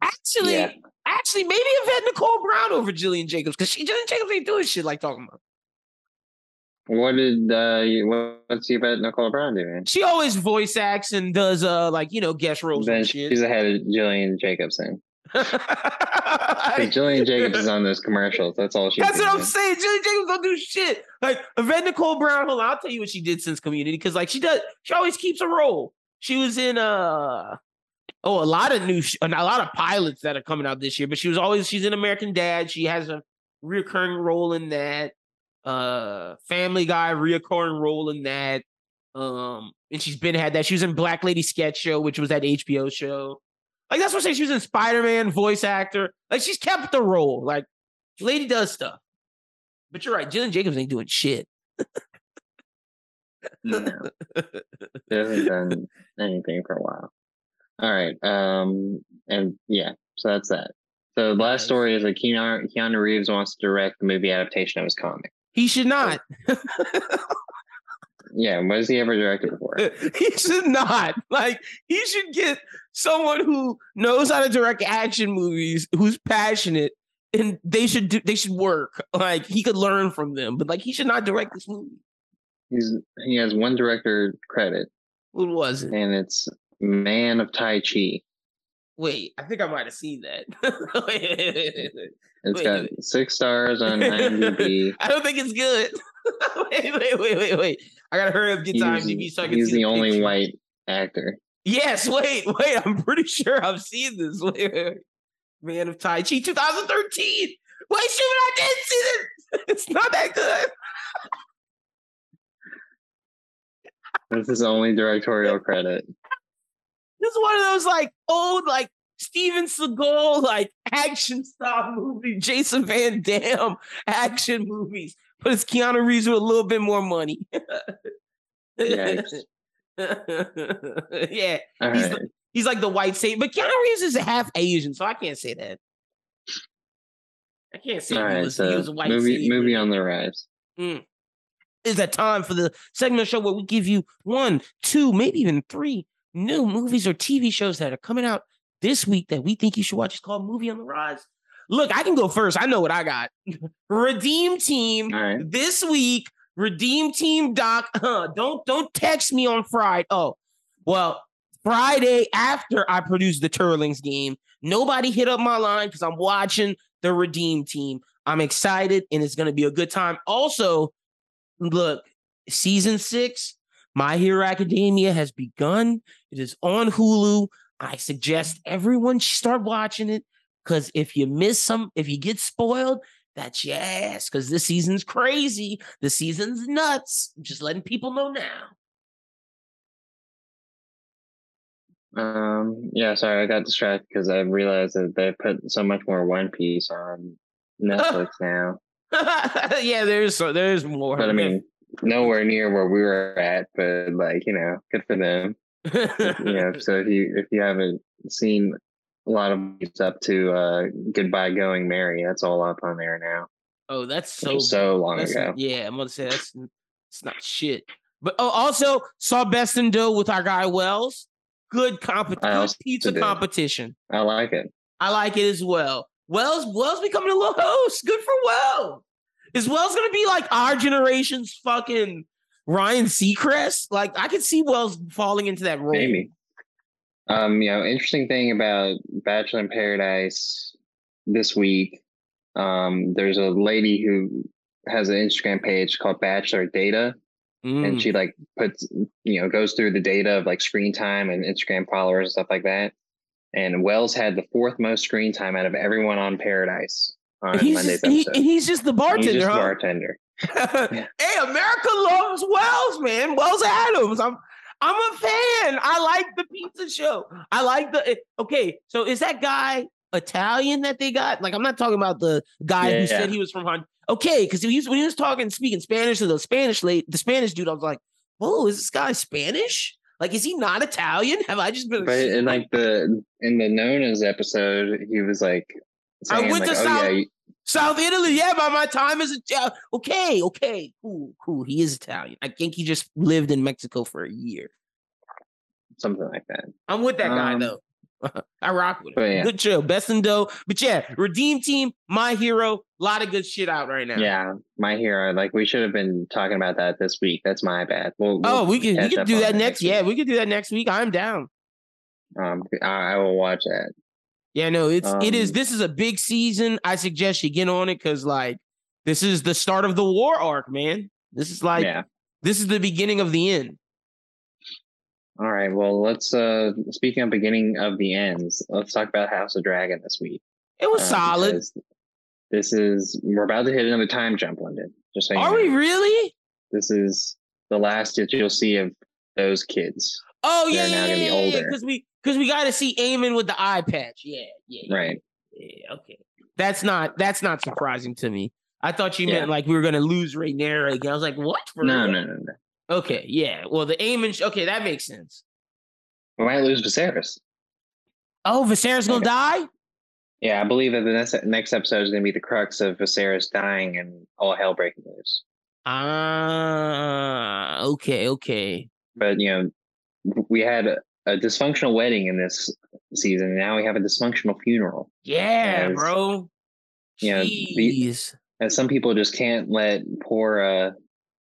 Actually, yeah. actually, maybe Yvette Nicole Brown over Jillian Jacobs because she Jillian Jacobs ain't doing shit like talking about. What did uh, you, what's Yvette Nicole Brown doing? She always voice acts and does uh like you know guest roles. Then and shit. She's ahead of Jillian Jacobs then. Like, Jillian Jacobs is on those commercials. That's all she. That's doing. What I'm saying. Jillian Jacobs don't do shit. Like Yvette Nicole Brown. Hold on, I'll tell you what she did since Community because like she does, she always keeps a role. She was in uh oh a lot of new sh- a lot of pilots that are coming out this year. But she was always she's in American Dad. She has a reoccurring role in that. Uh, Family Guy reoccurring role in that. Um, and she's been had that. She was in Black Lady Sketch Show, which was that H B O show. Like, that's what I'm saying. She was in Spider-Man, voice actor. Like, she's kept the role. Like, lady does stuff. But you're right. Jillian Jacobs ain't doing shit. No. She hasn't done anything for a while. All right. Um, and, yeah. So that's that. So the last nice. story is that Keanu, Keanu Reeves wants to direct the movie adaptation of his comic. He should not. Yeah, what has he ever directed before? He should not. Like, he should get someone who knows how to direct action movies, who's passionate, and they should do. They should work. Like, he could learn from them, but like, he should not direct this movie. He's he has one director credit. What was it? And it's Man of Tai Chi. Wait, I think I might have seen that. It's wait, got wait. six stars on IMDb. I don't think it's good. wait, wait, wait, wait, wait. I gotta hurry up, get to IMDb so I can see. He's the only picture. White actor. Yes, wait, wait. I'm pretty sure I've seen this. Wait, wait, wait. Man of Tai Chi twenty thirteen. Wait, shoot, I did see this. It's not that good. That's his only directorial credit. This is one of those like old, like Steven Seagal, like action style movie, Jason Van Damme action movies, but it's Keanu Reeves with a little bit more money. Yeah, yeah. All right. He's, the, he's like the white Satan, but Keanu Reeves is half Asian, so I can't say that. I can't say right, he, was, so he was a white movie. Satan. Movie on the rise. Mm. Is that time for the segment of the show where we give you one, two, maybe even three new movies or T V shows that are coming out this week that we think you should watch. It's called Movie on the Rise. Look, I can go first. I know what I got. Redeem Team right. This week. Redeem Team Doc. Uh, don't don't text me on Friday. Oh, well, Friday after I produced the Turlings game, nobody hit up my line because I'm watching the Redeem Team. I'm excited, and it's going to be a good time. Also, look, season six, My Hero Academia has begun. It is on Hulu. I suggest everyone start watching it because if you miss some, if you get spoiled, that's your ass because this season's crazy. The season's nuts. I'm just letting people know now. Um, yeah, sorry, I got distracted because I realized that they put so much more One Piece on Netflix now. Yeah, there's so there's more. But I mean, nowhere near where we were at, but like, you know, good for them. Yeah. You know, so if you if you haven't seen a lot of it's up to uh, Goodbye Going Mary, that's all up on there now. Oh, that's so so long that's, ago. Yeah, I'm gonna say that's it's not shit. But oh, also saw Best in Dough with our guy Wells. Good competition, pizza did. competition. I like it. I like it as well. Wells, Wells becoming a little host. Good for Wells. Is Wells going to be like our generation's fucking Ryan Seacrest? Like, I could see Wells falling into that role. Maybe. Um, you know, interesting thing about Bachelor in Paradise this week, um, there's a lady who has an Instagram page called Bachelor Data. Mm. And she like puts, you know, goes through the data of like screen time and Instagram followers and stuff like that. And Wells had the fourth most screen time out of everyone on Paradise on he's Monday's just, episode. He, he's just the bartender. He's just huh? bartender. Hey, America loves Wells, man. Wells Adams. I'm I'm a fan. I like the pizza show. I like the... Okay, so is that guy Italian that they got? Like, I'm not talking about the guy yeah, who yeah. said he was from Honduras. Okay, because he was, when he was talking, speaking Spanish to the Spanish lady, the Spanish dude, I was like, whoa, is this guy Spanish? Like, is he not Italian? Have I just been? But in like the in the Nona's episode, he was like, saying, "I went like, to oh, South, yeah. South Italy, yeah." By my time is uh, okay, okay, cool, cool. He is Italian. I think he just lived in Mexico for a year, something like that. I'm with that um, guy though. I rock with him. Yeah. Good show, Best in Dough. But yeah, Redeem Team, My Hero, a lot of good shit out right now. Yeah, My Hero. Like we should have been talking about that this week. That's my bad. We'll, we'll oh, we can we can do that next. next yeah, we can do that next week. I'm down. Um, I, I will watch that. Yeah, no, it's um, it is. This is a big season. I suggest you get on it because like this is the start of the war arc, man. This is like yeah. this is the beginning of the end. All right, well, let's, uh, speaking of beginning of the ends, let's talk about House of Dragon this week. It was uh, solid. This is, we're about to hit another time jump, London. Just so Are you know. we really? This is the last that you'll see of those kids. Oh, yeah, yeah, yeah, yeah, yeah, because we, because we got to see Aemon with the eye patch. Yeah, yeah, yeah. Right. Yeah, okay. That's not, that's not surprising to me. I thought you yeah. meant like we were going to lose Rhaenyra again. I was like, what? For no, no, no, no. Okay, yeah. Well, the Aemon... Okay, that makes sense. We might lose Viserys. Oh, Viserys gonna die? Yeah, I believe that the next episode is gonna be the crux of Viserys dying and all hell breaking loose. Ah, okay, okay. But, you know, we had a, a dysfunctional wedding in this season, and now we have a dysfunctional funeral. Yeah, as, bro. You know, these, as some people just can't let poor uh,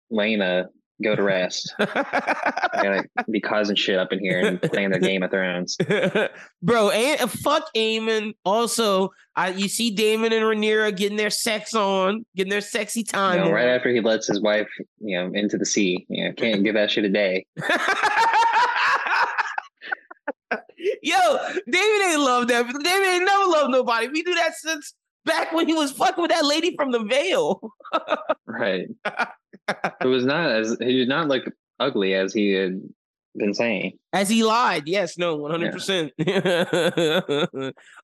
Lena... go to rest. They're gonna be causing shit up in here and playing their Game of Thrones, bro. And fuck Aemon. Also, I, you see Daemon and Rhaenyra getting their sex on, getting their sexy time. You know, right after he lets his wife, you know, into the sea. You know, can't give that shit a day. Yo, Daemon ain't loved that. Daemon ain't never loved nobody. We do that since back when he was fucking with that lady from the Vale. Right. It was not as he did not look ugly as he had been saying. As he lied. Yes, no, one hundred percent. Yeah.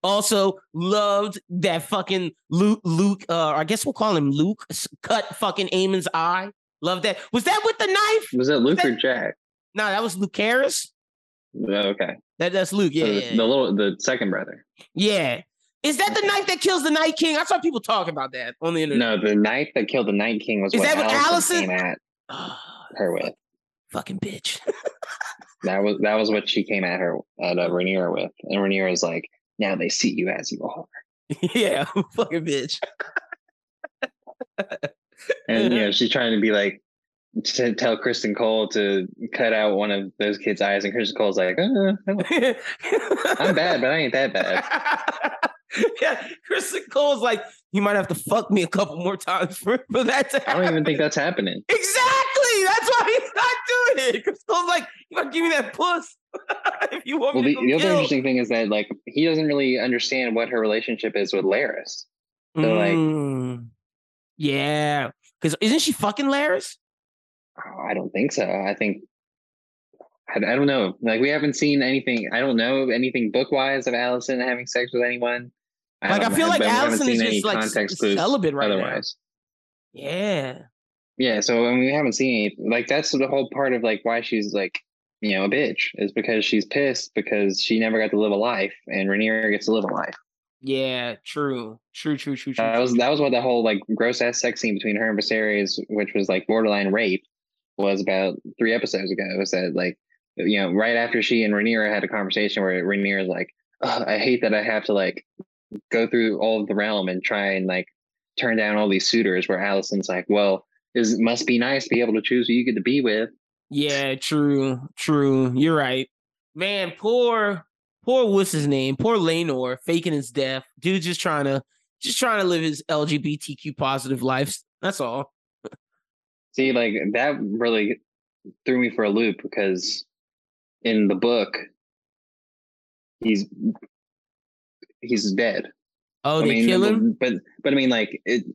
Also loved that fucking Luke, Luke uh, I guess we'll call him Luke, cut fucking Eamon's eye. Love that. Was that with the knife? Was that Luke was that... or Jack? No, that was Lucaris. Okay. That, that's Luke, yeah, so the, yeah. The little, the second brother. Yeah. Is that the knife that kills the Night King? I saw people talking about that on the internet. No, the knife that killed the Night King was Is what that Allison, Allison came at oh, her with. Fucking bitch. That was that was what she came at her at uh, Rhaenyra with, and Rhaenyra is like, now they see you as you are. Yeah, fucking bitch. And you know she's trying to be like to tell Kristen Cole to cut out one of those kids' eyes, and Kristen Cole's like, uh, I'm bad, but I ain't that bad. Yeah, Kristen Cole's like, you might have to fuck me a couple more times for, for that to happen. I don't even think that's happening. Exactly. That's why he's not doing it. Kristen Cole's like, you gotta give me that puss. If you want well, me to the, the other interesting thing is that like he doesn't really understand what her relationship is with Laris. So mm, like yeah. Because isn't she fucking Laris? Oh, I don't think so. I think I don't know. Like, we haven't seen anything. I don't know anything book-wise of Allison having sex with anyone. I like, I feel know, like Allison is just like celibate right otherwise. Now. Yeah. Yeah. So, I mean, we haven't seen anything. Like, that's the whole part of like why she's like, you know, a bitch is because she's pissed because she never got to live a life and Rhaenyra gets to live a life. Yeah. True. True. True. True. True. Uh, that was that was what the whole like gross ass sex scene between her and Viserys, which was like borderline rape, was about three episodes ago. It was that like. You know, right after she and Rhaenyra had a conversation where Rhaenyra's like, oh, I hate that I have to like go through all of the realm and try and like turn down all these suitors, where Allison's like, well, it must be nice to be able to choose who you get to be with. Yeah, true, true. You're right. Man, poor, poor what's his name? Poor Laenor faking his death. Dude just trying to, just trying to live his L G B T Q positive life. That's all. See, like that really threw me for a loop because in the book, he's he's dead. Oh, they I mean, kill him? But but I mean, like it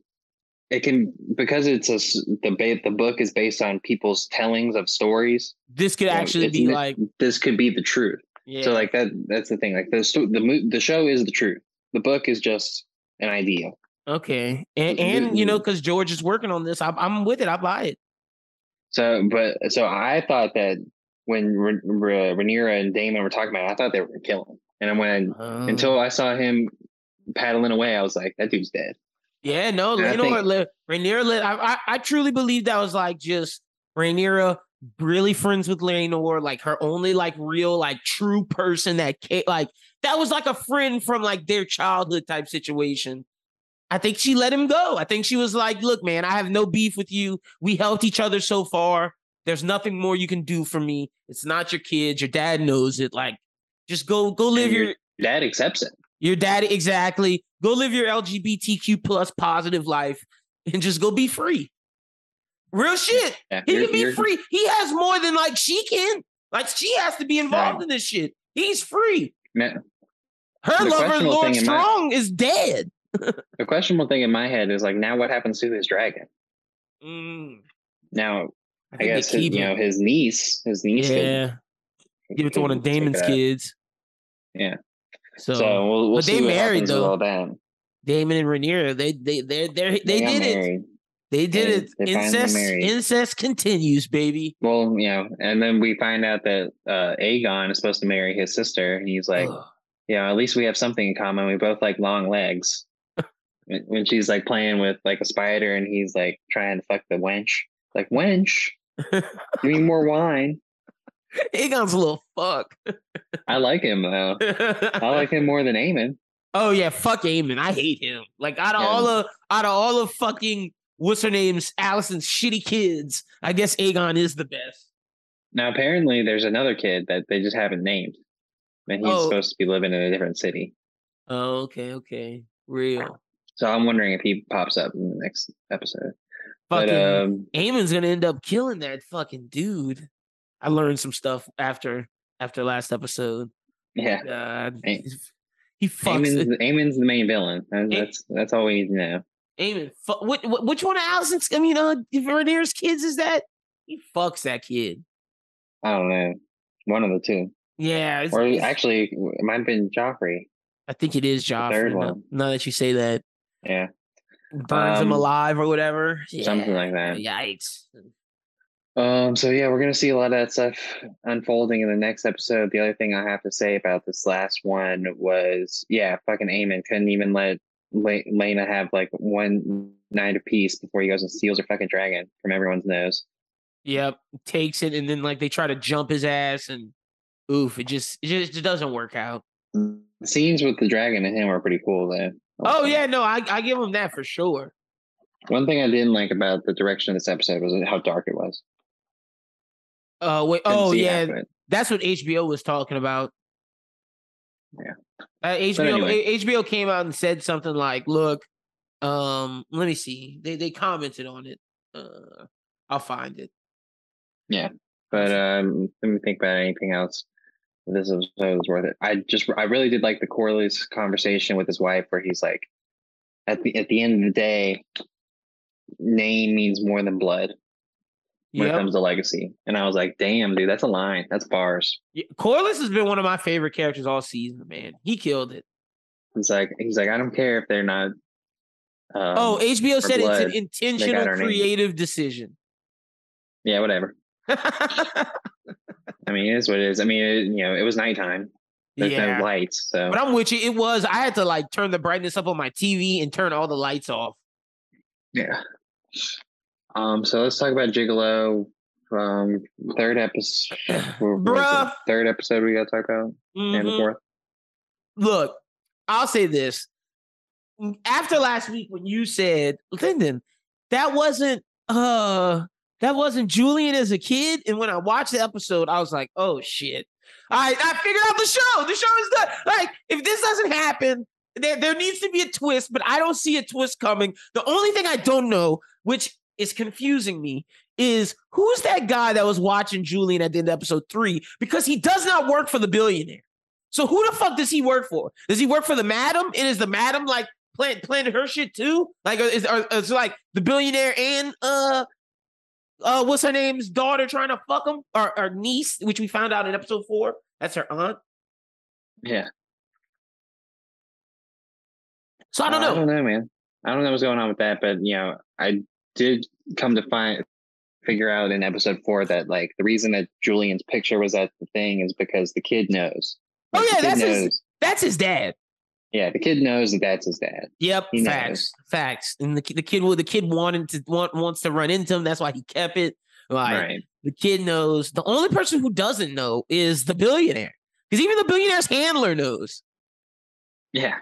it can because it's a the the book is based on people's tellings of stories. This could actually be like this could be the truth. Yeah. So like that that's the thing. Like the the the show is the truth. The book is just an idea. Okay, and and you know because George is working on this, I, I'm with it. I buy it. So but so I thought that. When R- R- Rhaenyra and Daemon were talking about it, I thought they were going to kill him. And I went, um, until I saw him paddling away, I was like, that dude's dead. Yeah, no, Laenor, think- Le- Rhaenyra, Le- I, I, I truly believe that was like just Rhaenyra really friends with Laenor, like her only like real, like true person that came, like that was like a friend from like their childhood type situation. I think she let him go. I think she was like, look, man, I have no beef with you. We helped each other so far. There's nothing more you can do for me. It's not your kids. Your dad knows it. Like, just go, go live your, your dad accepts it. Your dad. Exactly. Go live your L G B T Q plus positive life and just go be free. Real shit. Yeah, he can be free. He has more than like she can. Like she has to be involved right. in this shit. He's free. Now, her lover, Lord Strong, my, is dead. The questionable thing in my head is like, now what happens to his dragon? Mm. Now, I, I guess his, you know his niece, his niece. Yeah, could, give it to one of Daemon's kids. Yeah. So, so we'll, we'll but see they what married though. All down. Daemon and Rhaenyra, they they they they they did married. it. They did they, it. They incest, incest continues, baby. Well, you know, and then we find out that uh, Aegon is supposed to marry his sister, and he's like, yeah, at least we have something in common. We both like long legs. When she's like playing with like a spider, and he's like trying to fuck the wench, like wench. Give me more wine. Aegon's a little fuck. I like him though. I like him more than Aemon. Oh yeah, fuck Aemon. I hate him. Like out of yeah. all of out of all of fucking what's her name's Allison's shitty kids, I guess Aegon is the best. Now apparently there's another kid that they just haven't named, and he's oh. supposed to be living in a different city. Oh okay, okay, real. So I'm wondering if he pops up in the next episode. Fucking but, um, Eamon's gonna end up killing that fucking dude. I learned some stuff after after last episode. Yeah, uh, a- he fucks. Eamon's, Eamon's the main villain. That's a- that's, that's all we need to know. Aemon, fu- what, what, which one of Allison's? I mean, uh, Rhaenyra's kids is that? He fucks that kid. I don't know. One of the two. Yeah. It's, or it's, actually, it might have been Joffrey. I think it is Joffrey. The third one. Now that you say that. Yeah. Burns um, him alive or whatever. Yeah. Something like that. Yikes. Um, so yeah, we're going to see a lot of that stuff unfolding in the next episode. The other thing I have to say about this last one was, yeah, fucking Eamon couldn't even let Le- Lena have like one night of peace before he goes and steals her fucking dragon from everyone's nose. Yep. Takes it. And then like they try to jump his ass and oof, it just, it just it doesn't work out. Scenes with the dragon and him are pretty cool though. Oh yeah, no, I, I give him that for sure. One thing I didn't like about the direction of this episode was how dark it was. Uh, wait, oh yeah, that, that's what H B O was talking about. Yeah, uh, H B O anyway. H B O came out and said something like, "Look, um, let me see." They they commented on it. Uh, I'll find it. Yeah, but um, let me think about anything else. This episode was worth it. I just I really did like the Corley's conversation with his wife, where he's like, at the at the end of the day, name means more than blood. When yep. it comes to legacy. And I was like, damn, dude, that's a line. That's bars. Yeah, Corliss has been one of my favorite characters all season, man. He killed it. He's like, he's like, I don't care if they're not. Um, oh, H B O said blood. It's an intentional creative name. Decision. Yeah, whatever. I mean, it is what it is. I mean, it, you know, it was nighttime. There's yeah. no lights. So. But I'm with you. It was. I had to like turn the brightness up on my T V and turn all the lights off. Yeah. Um, so let's talk about Gigolo. Um, third episode, Bruh. third episode we got to talk about, mm-hmm. and the fourth. Look, I'll say this: after last week, when you said, "Lyndon, that wasn't uh, that wasn't Julian as a kid," and when I watched the episode, I was like, "Oh shit! I I figured out the show. The show is done. Like, if this doesn't happen." There, there needs to be a twist, but I don't see a twist coming. The only thing I don't know, which is confusing me, is who's that guy that was watching Julian at the end of episode three? Because he does not work for the billionaire. So who the fuck does he work for? Does he work for the madam? And is the madam like plan, planning her shit too? Like, is or, it's like the billionaire and uh, uh, what's her name's daughter trying to fuck him, or, or niece, which we found out in episode four. That's her aunt. Yeah. So I don't know. Uh, I don't know, man. I don't know what's going on with that, but you know, I did come to find figure out in episode four that like the reason that Julian's picture was at the thing is because the kid knows. Like, oh yeah, that's knows. his. That's his dad. Yeah, the kid knows that that's his dad. Yep, he facts, knows. facts. And the the kid will the kid wanted to want wants to run into him. That's why he kept it. Like right. The kid knows. The only person who doesn't know is the billionaire, because even the billionaire's handler knows. Yeah.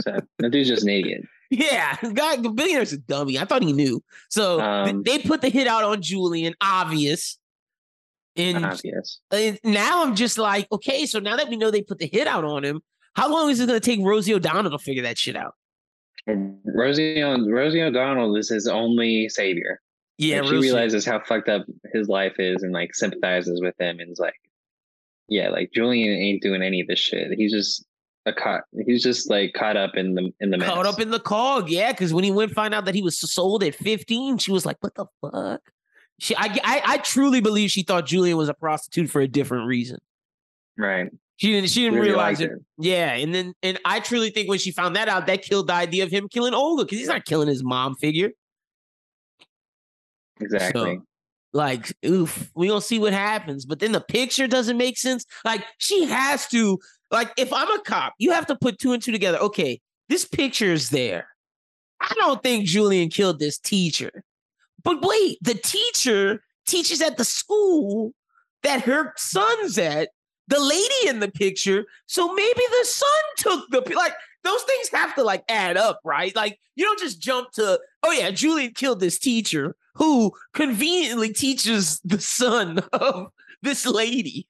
So the dude's just naked. Yeah, God, the billionaire's a dummy. I thought he knew. So um, they put the hit out on Julian, obvious. And, obvious. And now I'm just like, okay, so now that we know they put the hit out on him, how long is it going to take Rosie O'Donnell to figure that shit out? Rosie, Rosie O'Donnell is his only savior. Yeah, like, she realizes how fucked up his life is and like sympathizes with him and is like, yeah, like Julian ain't doing any of this shit. He's just. A caught, he's just like caught up in the in the mess. Caught up in the cog, yeah. Because when he went find out that he was sold at fifteen, she was like, "What the fuck?" She, I, I, I truly believe she thought Julian was a prostitute for a different reason. Right. She didn't. She didn't really realize it. it. Yeah, and then and I truly think when she found that out, that killed the idea of him killing Olga, because he's not killing his mom figure. Exactly. So, like, oof, we don't see what happens, but then the picture doesn't make sense. Like, she has to. Like, if I'm a cop, you have to put two and two together. Okay, this picture is there. I don't think Julian killed this teacher. But wait, the teacher teaches at the school that her son's at, the lady in the picture. So maybe the son took the... Like, those things have to, like, add up, right? Like, you don't just jump to, oh, yeah, Julian killed this teacher who conveniently teaches the son of this lady.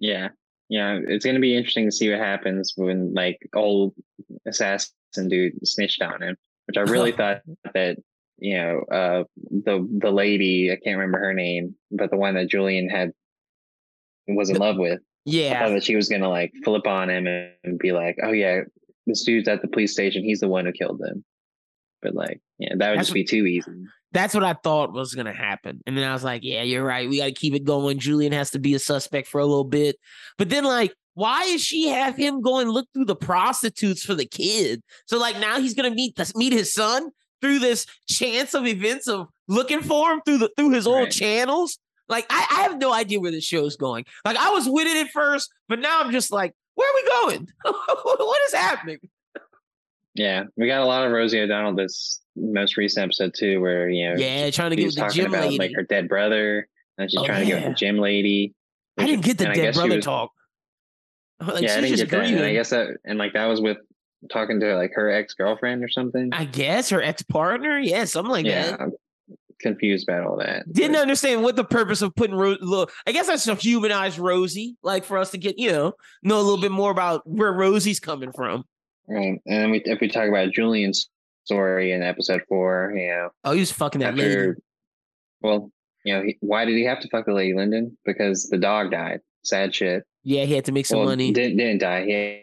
Yeah. Yeah, it's going to be interesting to see what happens when, like, old assassin dude snitched on him, which I really thought that, you know, uh, the the lady, I can't remember her name, but the one that Julian had was in love with. Yeah. I thought that she was going to, like, flip on him and be like, oh, yeah, this dude's at the police station. He's the one who killed them. But like, yeah, that would that's just be what, too easy. That's what I thought was going to happen. And then I was like, yeah, you're right. We got to keep it going. Julian has to be a suspect for a little bit. But then like, why is she have him go and look through the prostitutes for the kid? So like now he's going to meet meet his son through this chance of events of looking for him through the through his old right. channels. Like, I, I have no idea where this show's going. Like, I was with it at first, but now I'm just like, where are we going? What is happening? Yeah, we got a lot of Rosie O'Donnell this most recent episode, too, where, you know, yeah, trying to get the talking gym about lady. Like her dead brother, and she's oh, trying yeah. to get with the gym lady. I didn't get the and dead brother was, talk. Like, yeah, I didn't get grieving. that. And I guess that, and like, that was with talking to like her ex girlfriend or something. I guess her ex partner. Yeah, something like yeah. that. I'm confused about all that. Didn't but, understand what the purpose of putting Ro- look, I guess that's to humanize Rosie, like for us to get, you know, know a little bit more about where Rosie's coming from. Right. And then we, if we talk about Julian's story in episode four, you know. Oh, he was fucking that after, lady. Well, you know, he, why did he have to fuck the lady, Lyndon? Because the dog died. Sad shit. Yeah, he had to make some well, money. Didn't didn't die. He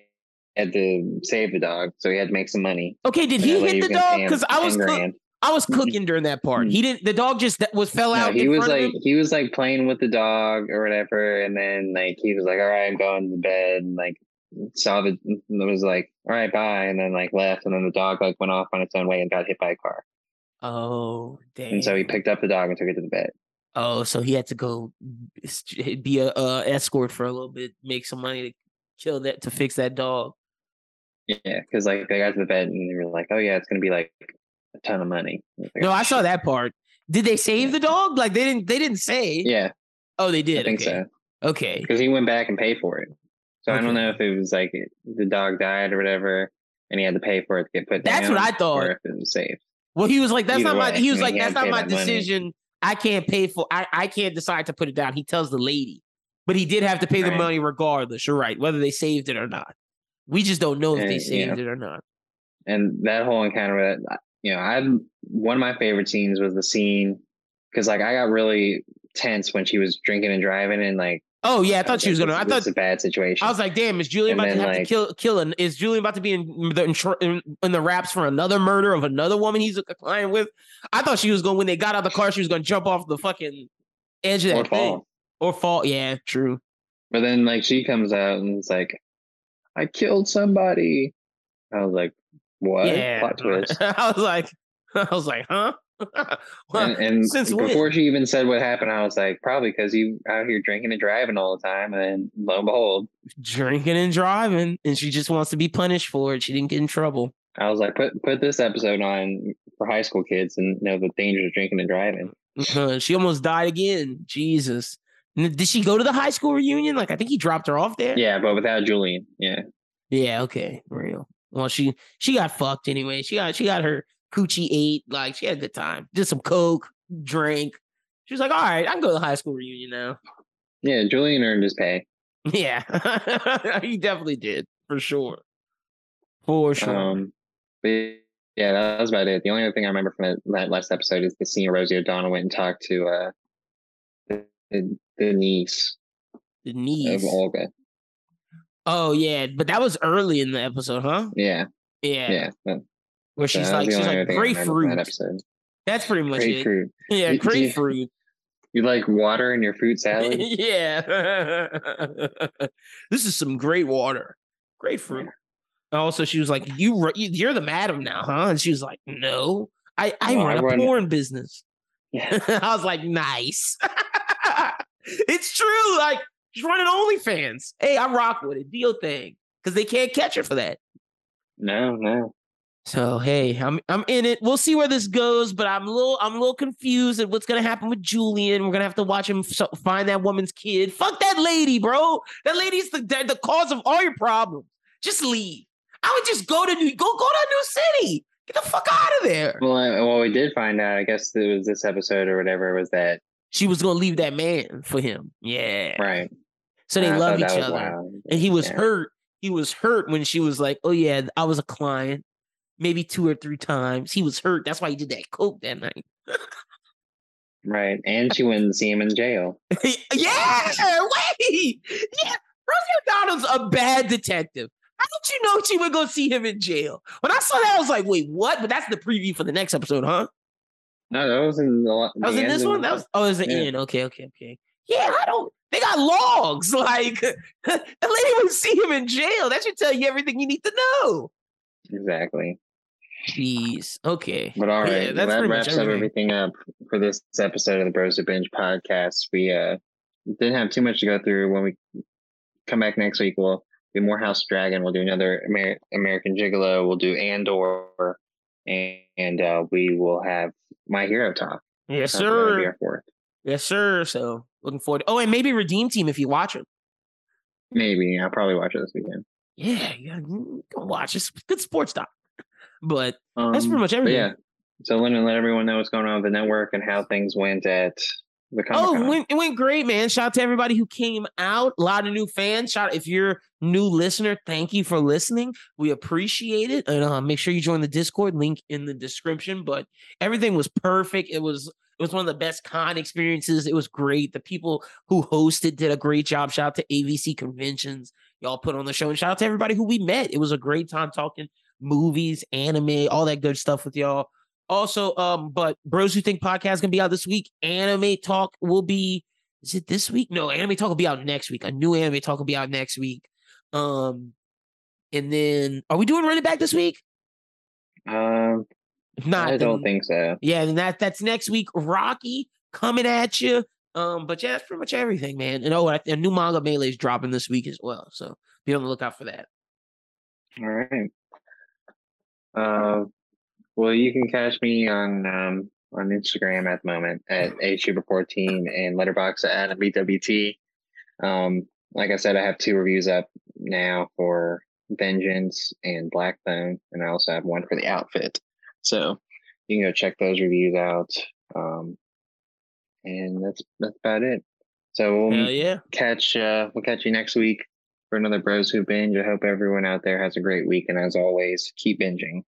had to save the dog, so he had to make some money. Okay, did he hit the dog? Because I was cook- I was cooking during that part. He didn't. The dog just was fell out. No, he in was front like of him. He was like playing with the dog or whatever, and then like he was like, "All right, I'm going to bed." And, like. Saw the was like, all right, bye, and then like left, and then the dog like went off on its own way and got hit by a car. Oh, damn! And so he picked up the dog and took it to the bed. Oh, so he had to go be a uh, escort for a little bit, make some money to kill that to fix that dog. Yeah, because like they got to the bed and they were like, oh yeah, it's gonna be like a ton of money. Like, no, I saw that part. Did they save the dog? Like they didn't. They didn't say. Yeah. Oh, they did. I think okay. so. Okay. Because he went back and paid for it. So okay. I don't know if it was like the dog died or whatever, and he had to pay for it to get put that's down. That's what I thought. Or if it was safe. Well, he was like, "That's Either not way. my." He was I mean, like, "That's not my that decision. Money. I can't pay for. I, I can't decide to put it down." He tells the lady, but he did have to pay right. the money regardless. You're right, whether they saved it or not. We just don't know and, if they saved you know, it or not. And that whole encounter, that you know, I one of my favorite scenes was the scene because like I got really tense when she was drinking and driving and like. Oh yeah, I thought she was gonna. I thought it's a bad situation. I was like, "Damn, is Julian about to have to kill? Kill? An, is Julian about to be in the in, in the wraps for another murder of another woman he's a client with?" I thought she was going when they got out of the car, she was gonna jump off the fucking edge of that thing or fall. Yeah, true. But then, like, she comes out and it's like, "I killed somebody." I was like, "What?" Yeah. Plot twist. I was like, I was like, "Huh." Well, and and since before when? she even said what happened, I was like, probably because you out here drinking and driving all the time, and lo and behold, drinking and driving, and she just wants to be punished for it. She didn't get in trouble. I was like, put put this episode on for high school kids and know the dangers of drinking and driving. Uh, she almost died again. Jesus, did she go to the high school reunion? Like, I think he dropped her off there. Yeah, but without Julian. Yeah. Yeah. Okay. Real. Well, she she got fucked anyway. She got she got her. Coochie ate, like she had a good time. Did some coke, drink. She was like, all right, I can go to the high school reunion now. Yeah, Julian earned his pay. Yeah, he definitely did, for sure. For sure. Um, but yeah, that was about it. The only other thing I remember from that last episode is the scene Rosie O'Donnell went and talked to uh, the, the, the niece. The niece? Of Olga. Oh, yeah, but that was early in the episode, huh? Yeah. Yeah. Yeah. But- Where she's so like, she's like grapefruit. That That's pretty much grapefruit. it. Yeah, grapefruit. You, you like water in your fruit salad? Yeah. This is some great water. Grapefruit. Yeah. Also, she was like, you, you're the madam now, huh? And she was like, no, I, I well, run I a run... porn business. Yeah. I was like, nice. It's true. Like, she's running OnlyFans. Hey, I rock with it. Deal thing. Because they can't catch her for that. No, no. So hey, I'm I'm in it. We'll see where this goes, but I'm a little I'm a little confused at what's gonna happen with Julian. We're gonna have to watch him f- find that woman's kid. Fuck that lady, bro. That lady's the the cause of all your problems. Just leave. I would just go to New go go to a new city. Get the fuck out of there. Well, I, well, we did find out. I guess it was this episode or whatever was that she was gonna leave that man for him. Yeah, right. So they I love each other, wild. and he was yeah. hurt. He was hurt when she was like, "Oh yeah, I was a client." Maybe two or three times. He was hurt. That's why he did that coke that night. Right. And she went and see him in jail. Yeah. Wait. Yeah. Rosie O'Donnell's a bad detective. did you know you were going to see him in jail? When I saw that, I was like, wait, what? But that's the preview for the next episode, huh? No, that was in the. That was in this one? That was, oh, it was the yeah. end. Okay, okay, okay. Yeah, I don't. They got logs. Like, the lady would see him in jail. That should tell you everything you need to know. Exactly. Jeez. Okay. But all right, yeah, that's well, that wraps everything. up everything up for this episode of the Bros to Binge podcast. We uh didn't have too much to go through. When we come back next week, we'll do more House Dragon. We'll do another Amer- American Gigolo. We'll do Andor, and, and uh, we will have My Hero Talk. Yes, sir. Yes, sir. So looking forward to- oh, and maybe Redeem Team if you watch it. Maybe I'll probably watch it this weekend. Yeah, yeah, you can watch it. It's good sports doc. But um, that's pretty much everything. Yeah. So let let everyone know what's going on with the network and how things went at the Comic-Con. Oh, it went, it went great, man. Shout out to everybody who came out. A lot of new fans. Shout out if you're a new listener, thank you for listening. We appreciate it. And uh, make sure you join the Discord link in the description. But everything was perfect. It was it was one of the best con experiences. It was great. The people who hosted did a great job. Shout out to A V C Conventions. Y'all put on the show. And shout out to everybody who we met. It was a great time talking movies, anime, all that good stuff with y'all. Also, um, but Bros Who Think podcast is gonna be out this week. Anime Talk will be, is it this week? No, Anime Talk will be out next week. A new Anime Talk will be out next week. Um, and then are we doing Run It Back this week? Um, if not, I don't then, think so. Yeah, and that that's next week. Rocky coming at you. Um, but yeah, that's pretty much everything, man. And oh, a new manga Melee is dropping this week as well, so be on the lookout for that. All right. Uh, well, you can catch me on um, on Instagram at the moment at H Super fourteen and Letterboxd at Adam B W T. Um, like I said, I have two reviews up now for Vengeance and Blackbone, and I also have one for The Outfit. So you can go check those reviews out. Um, and that's that's about it. So we'll yeah. catch uh, we'll catch you next week for another Bros Who Binge. I hope everyone out there has a great week, and as always, keep binging.